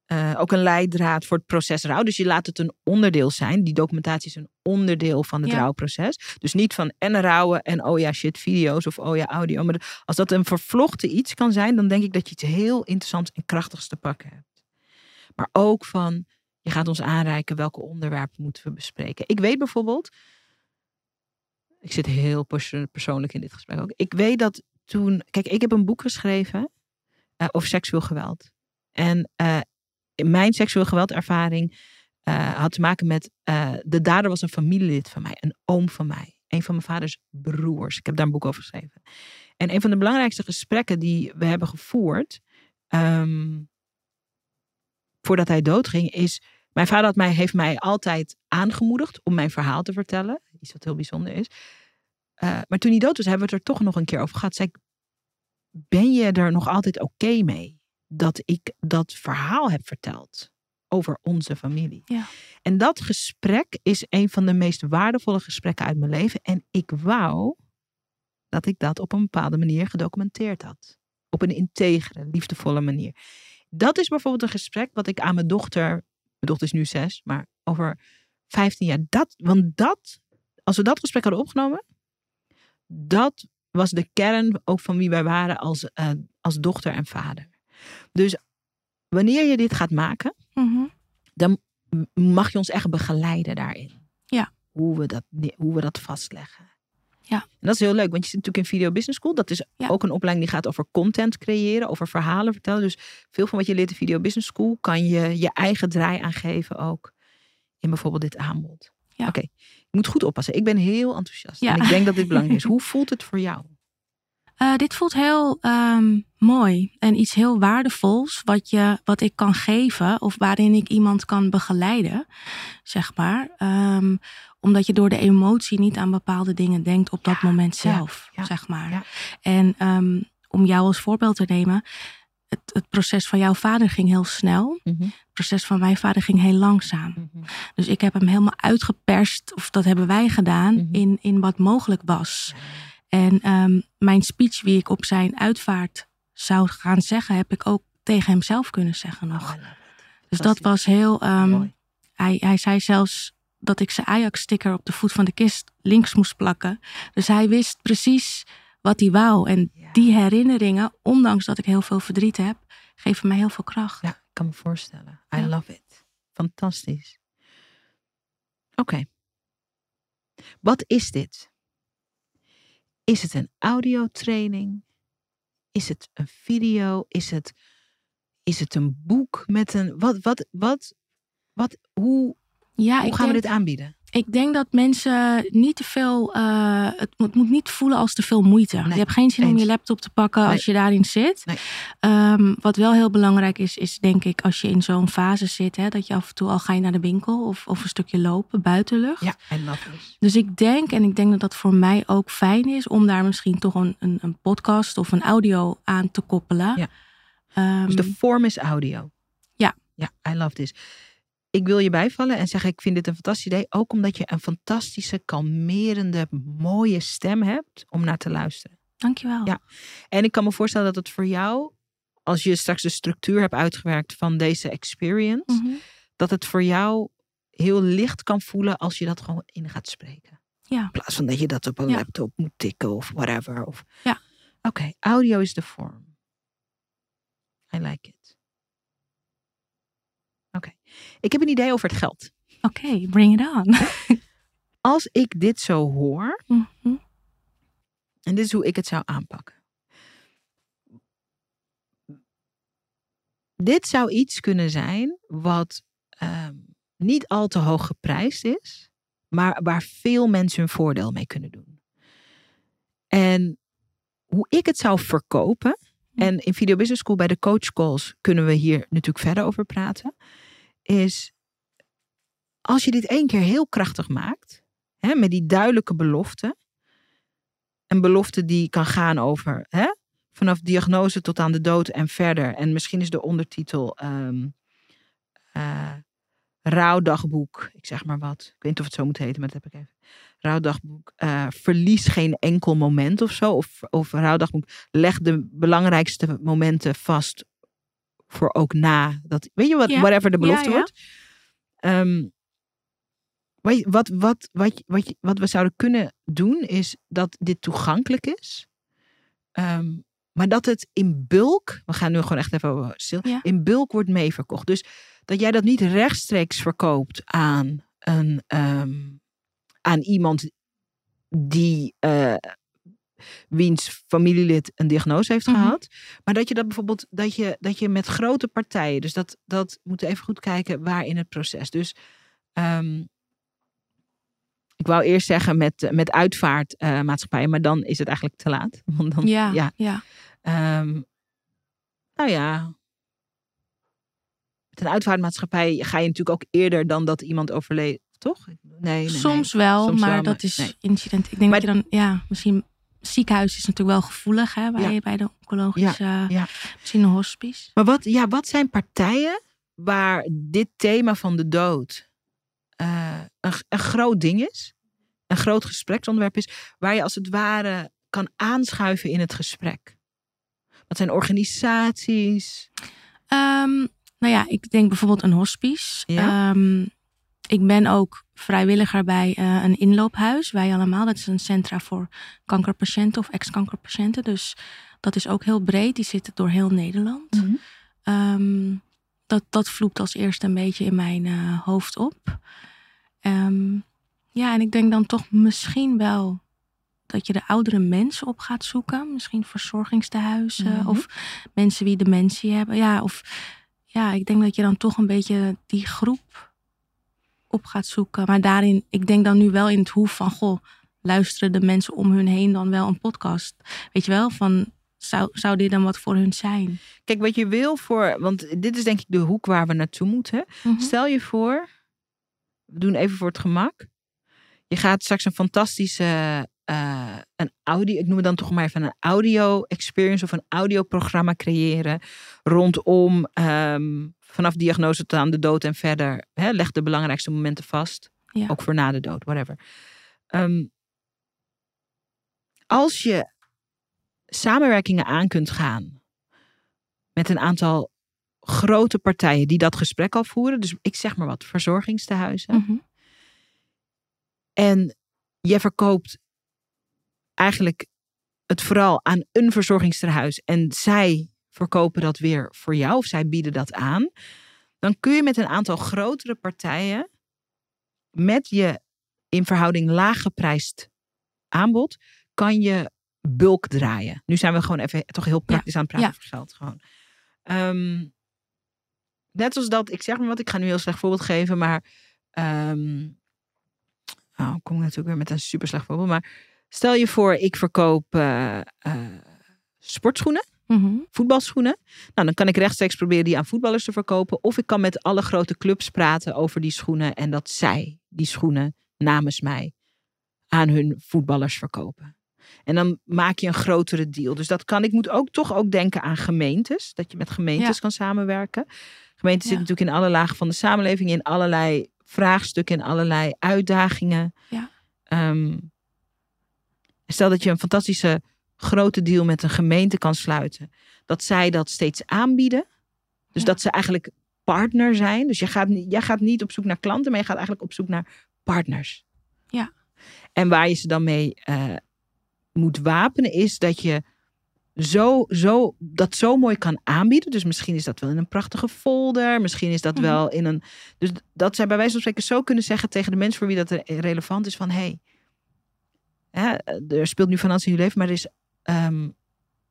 Uh, ook een leidraad voor het proces rouw. Dus je laat het een onderdeel zijn. Die documentatie is een onderdeel van het ja. rouwproces. Dus niet van en rouwen en oh ja shit video's of oh ja audio. Maar als dat een vervlochten iets kan zijn, dan denk ik dat je iets heel interessants en krachtigs te pakken hebt. Maar ook van, je gaat ons aanreiken welke onderwerpen moeten we bespreken. Ik weet bijvoorbeeld, ik zit heel pers- persoonlijk in dit gesprek ook. Ik weet dat toen, kijk, ik heb een boek geschreven uh, over seksueel geweld. En uh, mijn seksueel geweldervaring uh, had te maken met... Uh, de dader was een familielid van mij. Een oom van mij. Een van mijn vaders broers. Ik heb daar een boek over geschreven. En een van de belangrijkste gesprekken die we hebben gevoerd... Um, voordat hij doodging is... Mijn vader had mij, heeft mij altijd aangemoedigd om mijn verhaal te vertellen. Iets wat heel bijzonder is. Uh, maar toen hij dood was, hebben we het er toch nog een keer over gehad. Zei ik, ben je er nog altijd oké mee? Dat ik dat verhaal heb verteld over onze familie. Ja. En dat gesprek is een van de meest waardevolle gesprekken uit mijn leven. En ik wou dat ik dat op een bepaalde manier gedocumenteerd had. Op een integere, liefdevolle manier. Dat is bijvoorbeeld een gesprek wat ik aan mijn dochter... Mijn dochter is nu zes, maar over vijftien jaar. Dat, want dat, als we dat gesprek hadden opgenomen... dat was de kern ook van wie wij waren als, uh, als dochter en vader. Dus wanneer je dit gaat maken, mm-hmm. dan mag je ons echt begeleiden daarin. Ja. Hoe we dat, hoe we dat vastleggen. Ja. En dat is heel leuk, want je zit natuurlijk in Video Business School. Dat is ja. ook een opleiding die gaat over content creëren, over verhalen vertellen. Dus veel van wat je leert in Video Business School kan je je eigen draai aan geven ook. In bijvoorbeeld dit aanbod. Ja. Oké, okay. Ik moet goed oppassen. Ik ben heel enthousiast. Ja. En ik denk dat dit belangrijk is. Hoe voelt het voor jou? Uh, dit voelt heel um, mooi en iets heel waardevols wat, je, wat ik kan geven of waarin ik iemand kan begeleiden, zeg maar. Um, omdat je door de emotie niet aan bepaalde dingen denkt op dat ja, moment zelf, ja, ja, zeg maar. Ja. En um, om jou als voorbeeld te nemen, het, het proces van jouw vader ging heel snel. Mm-hmm. Het proces van mijn vader ging heel langzaam. Mm-hmm. Dus ik heb hem helemaal uitgeperst, of dat hebben wij gedaan, mm-hmm. in, in wat mogelijk was. En um, mijn speech, wie ik op zijn uitvaart zou gaan zeggen, heb ik ook tegen hemzelf kunnen zeggen nog. Oh, dus dat was heel... Um, hij, hij zei zelfs dat ik zijn Ajax-sticker op de voet van de kist links moest plakken. Dus hij wist precies wat hij wou. En ja. die herinneringen, ondanks dat ik heel veel verdriet heb, geven mij heel veel kracht. Ja, ik kan me voorstellen. I ja. love it. Fantastisch. Oké. Okay. Wat is dit? Is het een audiotraining? Is het een video? Is het, is het een boek met een... Wat, wat, wat, wat, hoe ja, hoe gaan denk, we dit aanbieden? Ik denk dat mensen niet te veel... Uh, het, het moet niet voelen als te veel moeite. Nee, je hebt geen zin eens. om je laptop te pakken nee. als je daarin zit. Nee. Um, wat wel heel belangrijk is, is denk ik als je in zo'n fase zit... Hè, dat je af en toe al ga je naar de winkel of, of een stukje lopen, buitenlucht. Ja, en dat is. Dus ik denk, en ik denk dat dat voor mij ook fijn is... om daar misschien toch een, een, een podcast of een audio aan te koppelen... Ja. Um, dus de vorm is audio. Ja. Ja, I love this. Ik wil je bijvallen en zeggen, ik vind dit een fantastisch idee. Ook omdat je een fantastische, kalmerende, mooie stem hebt om naar te luisteren. Dankjewel. Ja. En ik kan me voorstellen dat het voor jou, als je straks de structuur hebt uitgewerkt van deze experience, mm-hmm. dat het voor jou heel licht kan voelen als je dat gewoon in gaat spreken. Ja. In plaats van dat je dat op een ja. laptop moet tikken of whatever. Of... Ja. Oké, okay, audio is de vorm. I like it. Oké. Okay. Ik heb een idee over het geld. Oké, okay, bring it on. Als ik dit zo hoor. Mm-hmm. En dit is hoe ik het zou aanpakken. Dit zou iets kunnen zijn wat uh, niet al te hoog geprijsd is. Maar waar veel mensen hun voordeel mee kunnen doen. En hoe ik het zou verkopen. En in Video Business School bij de coach calls kunnen we hier natuurlijk verder over praten. Is als je dit één keer heel krachtig maakt. Hè, met die duidelijke belofte. Een belofte die kan gaan over. Hè, vanaf diagnose tot aan de dood en verder. En misschien is de ondertitel. Um, uh, Rouwdagboek. Ik zeg maar wat. Ik weet niet of het zo moet heten. Maar dat heb ik even. Rouwdagboek. Uh, verlies geen enkel moment of zo. Of, of rouwdagboek. Leg de belangrijkste momenten vast. Voor ook na. Dat, weet je wat? Ja. Whatever de belofte ja, ja. wordt. Um, wat, wat, wat, wat, wat, wat we zouden kunnen doen. Is dat dit toegankelijk is. Um, maar dat het in bulk. We gaan nu gewoon echt even stil. Ja. In bulk wordt meeverkocht. Dus. Dat jij dat niet rechtstreeks verkoopt aan, een, um, aan iemand die uh, wiens familielid een diagnose heeft mm-hmm. gehad. Maar dat je dat bijvoorbeeld dat je, dat je met grote partijen. Dus dat, dat moeten we even goed kijken waar in het proces. Dus um, ik wou eerst zeggen met, met uitvaartmaatschappijen, uh, maar dan is het eigenlijk te laat. Want dan, ja, ja. ja. Um, nou ja. Een uitvaartmaatschappij ga je natuurlijk ook eerder dan dat iemand overleed, toch? Nee, nee, soms nee. wel, soms maar wel, dat is nee. incident. Ik denk maar, dat je dan, ja, misschien ziekenhuis is natuurlijk wel gevoelig, hè, bij, ja. bij de oncologische, ja, ja. misschien een hospice. Maar wat, ja, wat zijn partijen waar dit thema van de dood uh, een, een groot ding is, een groot gespreksonderwerp is, waar je als het ware kan aanschuiven in het gesprek? Wat zijn organisaties? Um, Nou ja, ik denk bijvoorbeeld een hospice. Ja. Um, ik ben ook vrijwilliger bij uh, een inloophuis. Wij allemaal. Dat is een centra voor kankerpatiënten of ex-kankerpatiënten. Dus dat is ook heel breed. Die zitten door heel Nederland. Mm-hmm. Um, dat, dat vloept als eerste een beetje in mijn uh, hoofd op. Um, ja, en ik denk dan toch misschien wel... dat je de oudere mensen op gaat zoeken. Misschien verzorgingstehuizen. Mm-hmm. Of mensen die dementie hebben. Ja, of... Ja, ik denk dat je dan toch een beetje die groep op gaat zoeken. Maar daarin, ik denk dan nu wel in het hoe van... Goh, luisteren de mensen om hun heen dan wel een podcast? Weet je wel, van zou, zou dit dan wat voor hun zijn? Kijk, wat je wil voor... Want dit is denk ik de hoek waar we naartoe moeten. Mm-hmm. Stel je voor, we doen even voor het gemak. Je gaat straks een fantastische... Uh, een audio, ik noem het dan toch maar even een audio experience of een audioprogramma creëren rondom um, vanaf diagnose tot aan de dood en verder. Hè, leg de belangrijkste momenten vast, ja. ook voor na de dood, whatever. Um, als je samenwerkingen aan kunt gaan met een aantal grote partijen die dat gesprek al voeren, dus ik zeg maar wat, verzorgingstehuizen. Mm-hmm. En je verkoopt eigenlijk het vooral aan een verzorgingstehuis en zij verkopen dat weer voor jou of zij bieden dat aan, dan kun je met een aantal grotere partijen met je in verhouding laag geprijsd aanbod kan je bulk draaien. Nu zijn we gewoon even toch heel praktisch ja. aan het praten ja. over geld. Gewoon. Um, net als dat, ik zeg maar wat, ik ga nu heel slecht voorbeeld geven, maar um, nou, ik kom natuurlijk weer met een super slecht voorbeeld, maar stel je voor, ik verkoop uh, uh, sportschoenen, mm-hmm. voetbalschoenen. Nou, dan kan ik rechtstreeks proberen die aan voetballers te verkopen. Of ik kan met alle grote clubs praten over die schoenen en dat zij die schoenen namens mij aan hun voetballers verkopen. En dan maak je een grotere deal. Dus dat kan. Ik moet ook toch ook denken aan gemeentes. Dat je met gemeentes ja. kan samenwerken. Gemeenten ja. zitten natuurlijk in alle lagen van de samenleving. In allerlei vraagstukken. In allerlei uitdagingen. Ja. Um, stel dat je een fantastische grote deal met een gemeente kan sluiten. Dat zij dat steeds aanbieden. Dus ja. dat ze eigenlijk partner zijn. Dus je gaat, jij gaat niet op zoek naar klanten. Maar je gaat eigenlijk op zoek naar partners. Ja. En waar je ze dan mee... Uh, moet wapenen is dat je zo, zo, dat zo mooi kan aanbieden. Dus misschien is dat wel in een prachtige folder. Misschien is dat mm-hmm. wel in een... Dus dat zij bij wijze van spreken zo kunnen zeggen tegen de mensen voor wie dat relevant is. Van hé, hey, er speelt nu financiën in je leven. Maar er is, um,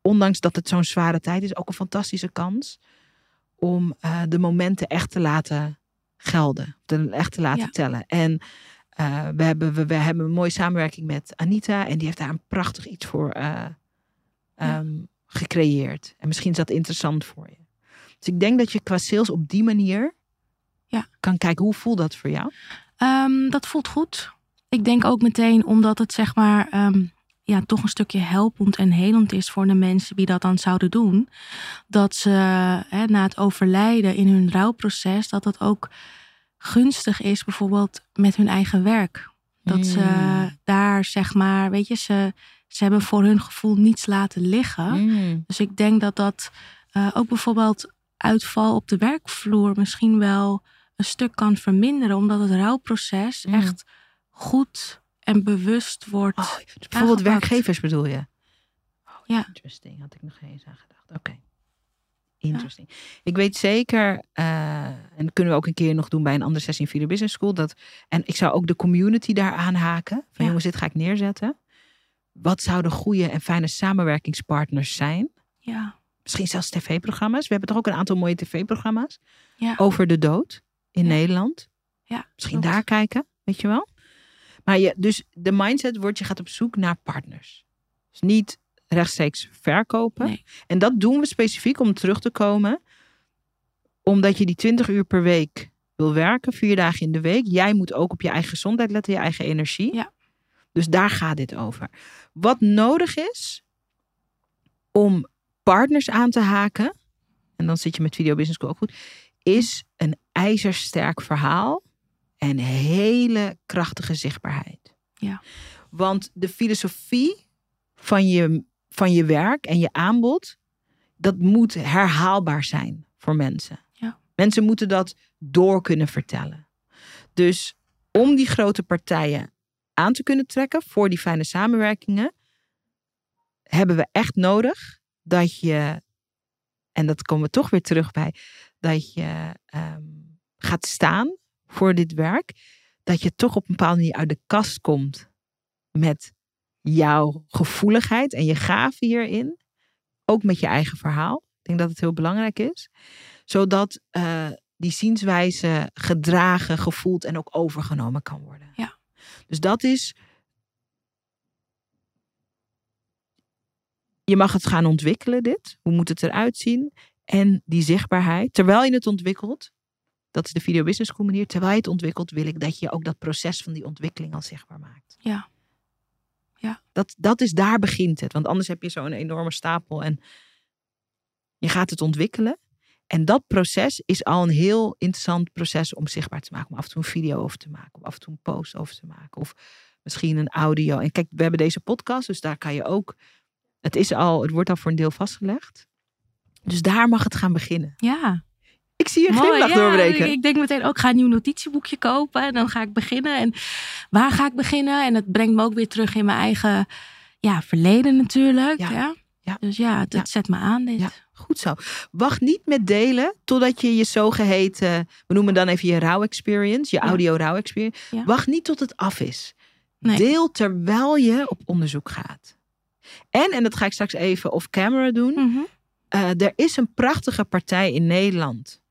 ondanks dat het zo'n zware tijd is, ook een fantastische kans om uh, de momenten echt te laten gelden. Echt te laten ja. tellen. En... Uh, we, hebben, we, we hebben een mooie samenwerking met Anita. En die heeft daar een prachtig iets voor uh, ja. um, gecreëerd. En misschien is dat interessant voor je. Dus ik denk dat je qua sales op die manier ja. kan kijken. Hoe voelt dat voor jou? Um, dat voelt goed. Ik denk ook meteen omdat het zeg maar um, ja, toch een stukje helpend en helend is voor de mensen die dat dan zouden doen. Dat ze he, na het overlijden in hun rouwproces, dat dat ook... gunstig is bijvoorbeeld met hun eigen werk. Dat mm. ze daar zeg maar, weet je, ze, ze hebben voor hun gevoel niets laten liggen. Mm. Dus ik denk dat dat uh, ook bijvoorbeeld uitval op de werkvloer misschien wel een stuk kan verminderen. Omdat het rouwproces mm. echt goed en bewust wordt oh, dus bijvoorbeeld aangepakt. Werkgevers bedoel je? Oh, ja. Interesting, had ik nog eens aan gedacht. Oké. Okay. Interesting. Ja. Ik weet zeker, uh, en dat kunnen we ook een keer nog doen bij een andere sessie in Video Business School. Dat, en ik zou ook de community daar aanhaken. Van ja. jongens, dit ga ik neerzetten. Wat zouden goede en fijne samenwerkingspartners zijn? Ja. Misschien zelfs tv-programma's. We hebben toch ook een aantal mooie tv-programma's. Ja. Over de dood in ja. Nederland. Ja, misschien klopt. Daar kijken, weet je wel. Maar je, dus de mindset wordt, je gaat op zoek naar partners. Dus niet... rechtstreeks verkopen. Nee. En dat doen we specifiek om terug te komen. Omdat je die twintig uur per week wil werken. Vier dagen in de week. Jij moet ook op je eigen gezondheid letten. Je eigen energie. Ja. Dus daar gaat dit over. Wat nodig is. Om partners aan te haken. En dan zit je met Video Business School ook goed. Is een ijzersterk verhaal. En hele krachtige zichtbaarheid. Ja. Want de filosofie van je... van je werk en je aanbod, dat moet herhaalbaar zijn voor mensen. Ja. Mensen moeten dat door kunnen vertellen. Dus om die grote partijen aan te kunnen trekken voor die fijne samenwerkingen, hebben we echt nodig dat je, en dat komen we toch weer terug bij, dat je um, gaat staan voor dit werk, dat je toch op een bepaalde manier uit de kast komt met jouw gevoeligheid en je gave hierin. Ook met je eigen verhaal. Ik denk dat het heel belangrijk is. Zodat uh, die zienswijze gedragen, gevoeld en ook overgenomen kan worden. Ja. Dus dat is... Je mag het gaan ontwikkelen dit. Hoe moet het eruit zien? En die zichtbaarheid. Terwijl je het ontwikkelt. Dat is de Video Business School manier. Terwijl je het ontwikkelt wil ik dat je ook dat proces van die ontwikkeling al zichtbaar maakt. Ja. Ja. Dat, dat is, daar begint het. Want anders heb je zo'n enorme stapel en je gaat het ontwikkelen. En dat proces is al een heel interessant proces om zichtbaar te maken. Om af en toe een video over te maken. Om af en toe een post over te maken. Of misschien een audio. En kijk, we hebben deze podcast. Dus daar kan je ook... Het, is al, het wordt al voor een deel vastgelegd. Dus daar mag het gaan beginnen. Ja. Ik zie je glimlach ja, doorbreken. Ik, ik denk meteen ook, ik ga een nieuw notitieboekje kopen. En dan ga ik beginnen. En waar ga ik beginnen? En het brengt me ook weer terug in mijn eigen ja, verleden natuurlijk. Ja. Ja. Ja. Dus ja, dat ja. zet me aan dit. Ja. Goed zo. Wacht niet met delen totdat je je zogeheten, we noemen dan even je rouw experience, je ja. audio rouw experience. Ja. Wacht niet tot het af is. Nee. Deel terwijl je op onderzoek gaat. En, en dat ga ik straks even off camera doen. Mm-hmm. Uh, er is een prachtige partij in Nederland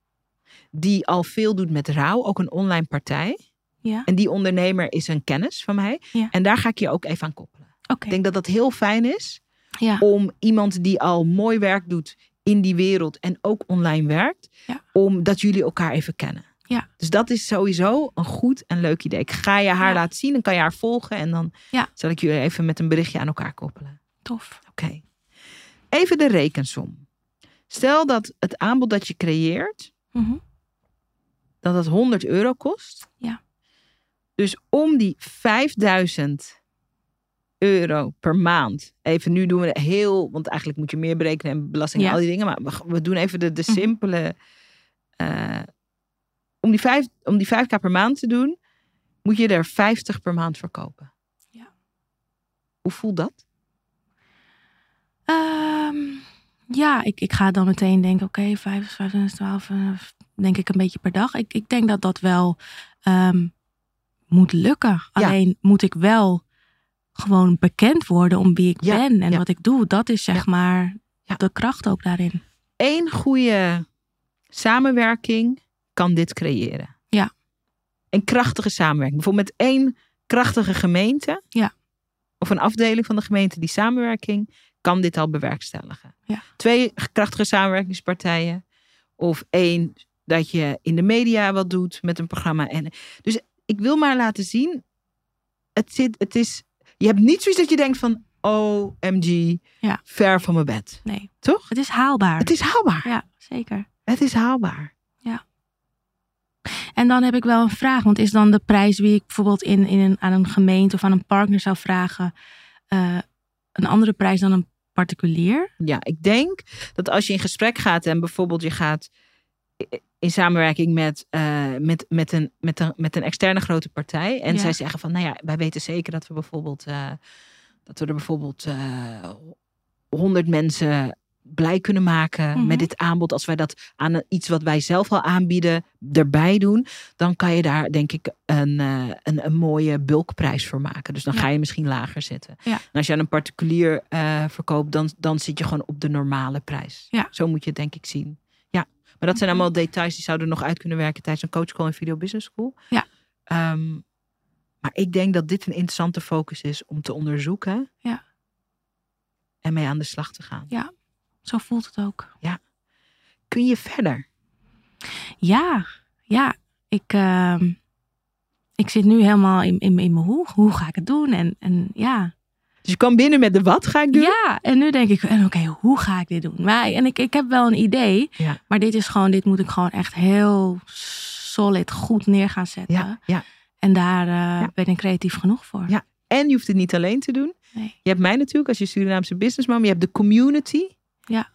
die al veel doet met rouw. Ook een online partij. Ja. En die ondernemer is een kennis van mij. Ja. En daar ga ik je ook even aan koppelen. Okay. Ik denk dat dat heel fijn is. Ja. Om iemand die al mooi werk doet in die wereld en ook online werkt. Ja. Omdat jullie elkaar even kennen. Ja. Dus dat is sowieso een goed en leuk idee. Ik ga je haar ja. laten zien. Dan kan je haar volgen. En dan ja. zal ik jullie even met een berichtje aan elkaar koppelen. Tof. Oké. Okay. Even de rekensom. Stel dat het aanbod dat je creëert, mm-hmm. dat dat honderd euro kost. Ja. Dus om die vijfduizend euro per maand. Even nu doen we heel, want eigenlijk moet je meer berekenen en belasting en ja. al die dingen. Maar we, we doen even de, de simpele. Uh, om, die vijf, om die vijf k per maand te doen, moet je er vijftig per maand voor kopen. Ja. Hoe voelt dat? Um, ja, ik, ik ga dan meteen denken, oké, okay, vijf, vijf, twaalf, denk ik een beetje per dag. Ik, ik denk dat dat wel um, moet lukken. Ja. Alleen moet ik wel gewoon bekend worden om wie ik ja, ben en ja. wat ik doe. Dat is zeg ja. maar ja. de kracht ook daarin. Eén goede samenwerking kan dit creëren. Ja. Een krachtige samenwerking. Bijvoorbeeld met één krachtige gemeente. Ja. Of een afdeling van de gemeente die samenwerking kan dit al bewerkstelligen. Ja. Twee krachtige samenwerkingspartijen. Of één dat je in de media wat doet met een programma. En, dus ik wil maar laten zien. Het, zit, het is... Je hebt niet zoiets dat je denkt van, O M G, ja. ver van mijn bed. Nee. Toch? Het is haalbaar. Het is haalbaar. Ja, zeker. Het is haalbaar. Ja. En dan heb ik wel een vraag. Want is dan de prijs die ik bijvoorbeeld in, in een, aan een gemeente of aan een partner zou vragen, uh, een andere prijs dan een particulier? Ja, ik denk dat als je in gesprek gaat en bijvoorbeeld je gaat in samenwerking met, uh, met, met, een, met, een, met een externe grote partij. En ja. zij zeggen van, nou ja, wij weten zeker dat we bijvoorbeeld uh, dat we er bijvoorbeeld honderd uh, mensen blij kunnen maken mm-hmm. met dit aanbod. Als wij dat aan iets wat wij zelf al aanbieden erbij doen, dan kan je daar denk ik een, uh, een, een mooie bulkprijs voor maken. Dus dan ja. ga je misschien lager zitten. Ja. En als je aan een particulier uh, verkoopt, dan, dan zit je gewoon op de normale prijs. Ja. Zo moet je het denk ik zien. Maar dat zijn allemaal details die zouden nog uit kunnen werken tijdens een coachcall en Video Business School. Ja. Um, maar ik denk dat dit een interessante focus is om te onderzoeken. Ja. En mee aan de slag te gaan. Ja, zo voelt het ook. Ja. Kun je verder? Ja, ja. Ik, uh, ik zit nu helemaal in, in, in mijn hoe. Hoe ga ik het doen? En, en ja... Dus je kwam binnen met de wat ga ik doen? Ja, en nu denk ik, oké, okay, hoe ga ik dit doen? Maar, en ik, ik heb wel een idee, ja. maar dit is gewoon, dit moet ik gewoon echt heel solid goed neer gaan zetten. Ja, ja. En daar uh, ja. ben ik creatief genoeg voor. Ja. En je hoeft het niet alleen te doen. Nee. Je hebt mij natuurlijk als je Surinaamse businessman, je hebt de community. Ja.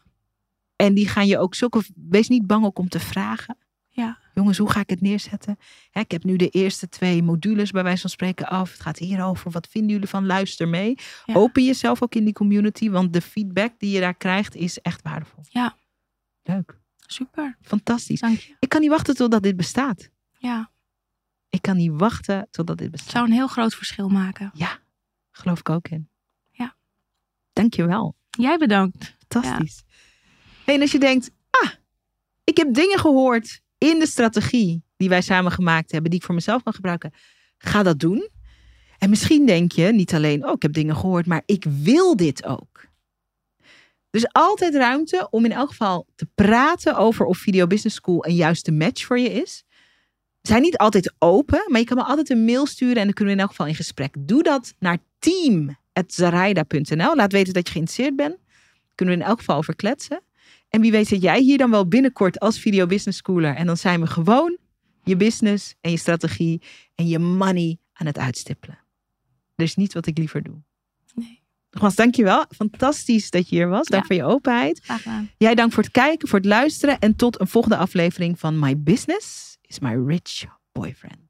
En die gaan je ook zulke, wees niet bang ook om te vragen. Ja. Jongens, hoe ga ik het neerzetten? Hè, ik heb nu de eerste twee modules bij wijze van spreken af. Het gaat hierover. Wat vinden jullie van? Luister mee. Ja. Open jezelf ook in die community. Want de feedback die je daar krijgt is echt waardevol. Ja. Leuk. Super. Fantastisch. Dank je. Ik kan niet wachten totdat dit bestaat. Ja. Ik kan niet wachten totdat dit bestaat. Het zou een heel groot verschil maken. Ja. Geloof ik ook in. Ja. Dank je wel. Jij bedankt. Fantastisch. Ja. En als je denkt, ah, ik heb dingen gehoord in de strategie die wij samen gemaakt hebben, die ik voor mezelf kan gebruiken, ga dat doen. En misschien denk je niet alleen, oh, ik heb dingen gehoord, maar ik wil dit ook. Dus altijd ruimte om in elk geval te praten over of Video Business School een juiste match voor je is. We zijn niet altijd open, maar je kan me altijd een mail sturen en dan kunnen we in elk geval in gesprek. Doe dat naar team at zaraida punt n l. Laat weten dat je geïnteresseerd bent. Kunnen we in elk geval over kletsen. En wie weet zit jij hier dan wel binnenkort als Video Business Schooler. En dan zijn we gewoon je business en je strategie en je money aan het uitstippelen. Er is niet wat ik liever doe. Nee. Nogmaals, dankjewel. Fantastisch dat je hier was. Dank ja. voor je openheid. Graag gedaan. Jij dank voor het kijken, voor het luisteren. En tot een volgende aflevering van My Business is My Rich Boyfriend.